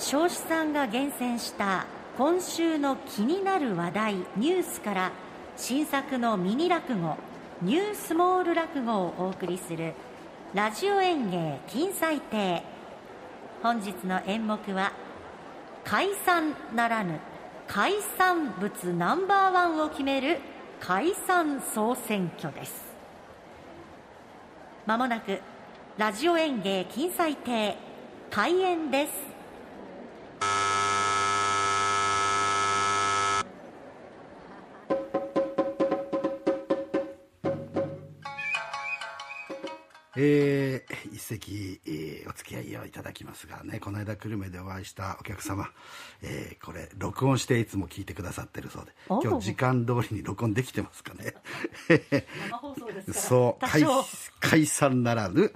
彰子さんが厳選した今週の気になる話題ニュースから新作のミニ落語ニュースモール落語をお送りするラジオ演芸錦彩亭。本日の演目は解散ならぬ解散物ナンバーワンを決める解散総選挙です。まもなくラジオ演芸錦彩亭開演です。一席、お付き合いをいただきますがね、この間久留米でお会いしたお客様、これ録音していつも聞いてくださってるそうで、今日時間通りに録音できてますかね生放送ですからそう解散ならぬ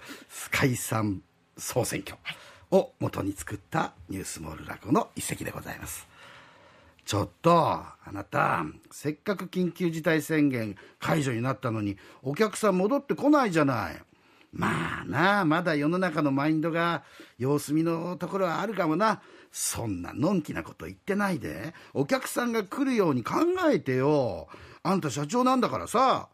解散総選挙を元に作ったニュースモール落語の一席でございます。ちょっとあなた、せっかく緊急事態宣言解除になったのにお客さん戻ってこないじゃない。まあな、まだ世の中のマインドが様子見のところはあるかもな。そんなのんきなこと言ってないで、お客さんが来るように考えてよ。あんた社長なんだからさ、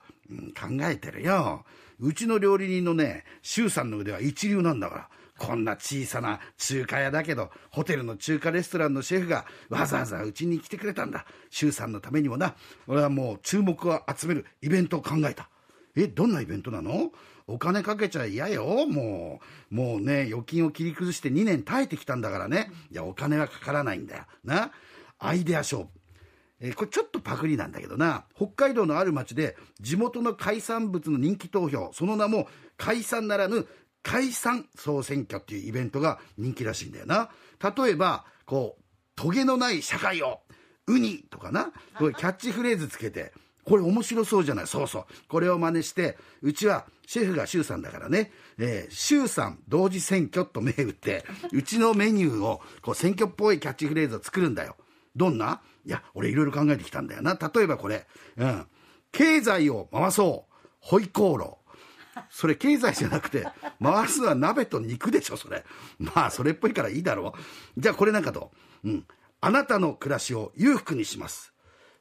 考えてるよ。うちの料理人のね、周さんの腕は一流なんだから。こんな小さな中華屋だけど、ホテルの中華レストランのシェフがわざわざうちに来てくれたんだ。周さんのためにもな、俺はもう注目を集めるイベントを考えた。どんなイベントなの？お金かけちゃ嫌よ。もうね、預金を切り崩して2年耐えてきたんだからね。いや、お金はかからないんだよな。アイデア勝負。これちょっとパクリなんだけどな、北海道のある町で地元の海産物の人気投票、その名も解散ならぬ解散総選挙っていうイベントが人気らしいんだよな。例えばこう、トゲのない社会をウニとかな、これキャッチフレーズつけて、これ面白そうじゃない。そうそう、これを真似して、うちはシェフが周さんだからね、周さん同時選挙と銘打って、うちのメニューをこう選挙っぽいキャッチフレーズを作るんだよ。どんな？いや、俺いろいろ考えてきたんだよな。例えばこれ、経済を回そうホイコーロー。それ経済じゃなくて、回すのは鍋と肉でしょ。それまあそれっぽいからいいだろう。じゃあこれなんかどう？あなたの暮らしを裕福にします、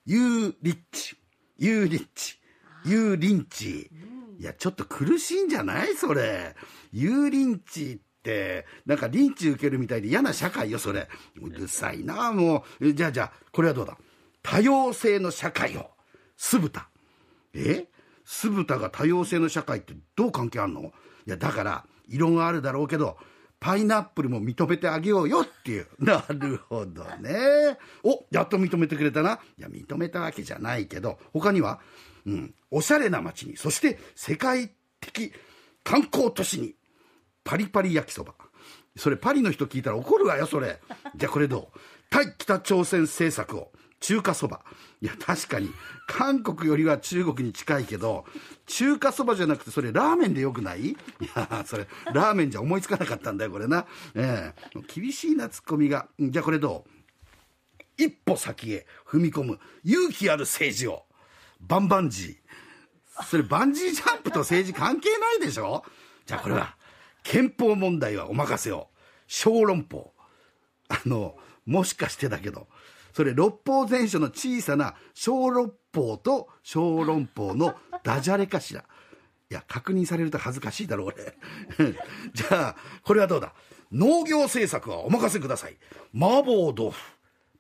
ユーリッチユーリッチユーリンチ。いや、ちょっと苦しいんじゃない？それユーリンチってなんかリンチ受けるみたいで嫌な社会よ。それうるさいな。もうじゃあこれはどうだ？多様性の社会を、酢豚。酢豚が多様性の社会ってどう関係あんの？いや、だから異論はあるだろうけど、パイナップルも認めてあげようよっていう。なるほどね。お、やっと認めてくれたな。いや、認めたわけじゃないけど、他には、おしゃれな街に、そして世界的観光都市に、パリパリ焼きそば。それパリの人聞いたら怒るわよ、それ。じゃあこれどう？対北朝鮮政策を、中華そば。いや、確かに韓国よりは中国に近いけど、中華そばじゃなくて、それラーメンでよくない？いや、それラーメンじゃ思いつかなかったんだよ、これな。厳しいな、ツッコミが。じゃあこれどう？一歩先へ踏み込む勇気ある政治を、バンバンジー。それバンジージャンプと政治関係ないでしょ。じゃあこれは、憲法問題はお任せを、小論法。もしかしてだけど、それ六法全書の小さな小六法と小論法のダジャレかしら。いや、確認されると恥ずかしいだろう、俺じゃあこれはどうだ？農業政策はお任せください、麻婆豆腐。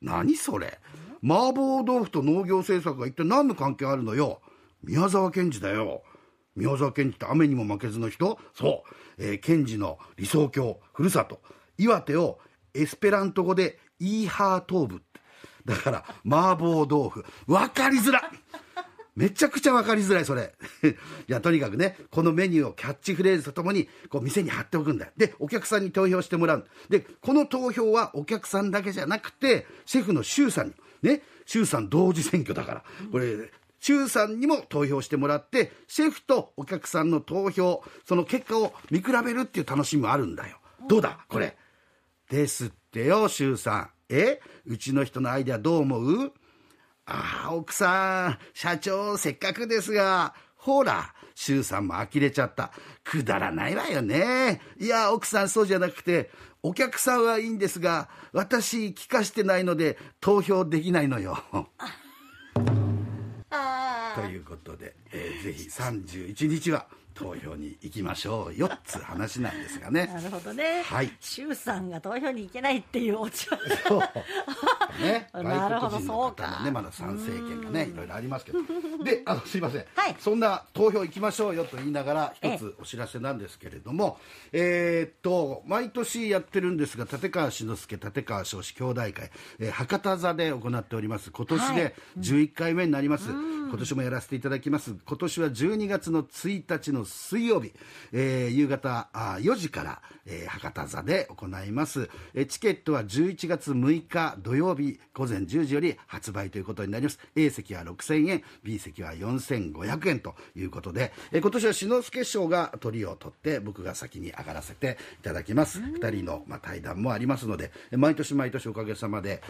何それ？麻婆豆腐と農業政策が一体何の関係あるのよ。宮沢賢治だよ。宮沢賢治って雨にも負けずの人。そう、賢治の理想郷ふるさと岩手をエスペラント語でイーハートーブって、だから麻婆豆腐。分かりづらい、めちゃくちゃ分かりづらい、それいや、とにかくね、このメニューをキャッチフレーズとともにこう店に貼っておくんだよ。で、お客さんに投票してもらう。で、この投票はお客さんだけじゃなくて、シェフの周さんにね、周さん同時選挙だから、これ周さんにも投票してもらって、シェフとお客さんの投票、その結果を見比べるっていう楽しみもあるんだよ。どうだこれですってよ、周さん。うちの人のアイデアどう思う？ああ、奥さん、社長、せっかくですが、ほら、周さんも呆れちゃった。くだらないわよね。いや、奥さん、そうじゃなくて、お客さんはいいんですが、私聞かしてないので投票できないのよ。ということで、ぜひ31日は投票に行きましょうよっつ話なんですがね。なるほどね、はい、周さんが投票に行けないっていうオチはそうね、外国人の方のね、まだ参政権がね、いろいろありますけどで、すいません、はい、そんな投票行きましょうよと言いながら一つお知らせなんですけれども、毎年やってるんですが、立川志の輔立川少子兄弟会、博多座で行っております。今年で11回目になります、はい、うん、今年もやらせていただきます。今年は12月の1日の水曜日、夕方4時から、博多座で行います、チケットは11月6日土曜日午前10時より発売ということになります。 A 席は6000円、 B 席は4500円ということで、今年は志の輔師匠がトリを取って僕が先に上がらせていただきます。2人の、対談もありますので、毎年毎年おかげさまで、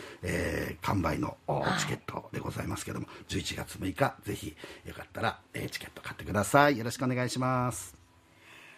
完売のチケットでございますけども、11月6日ぜひよかったら、チケット買ってください。よろしくお願いします。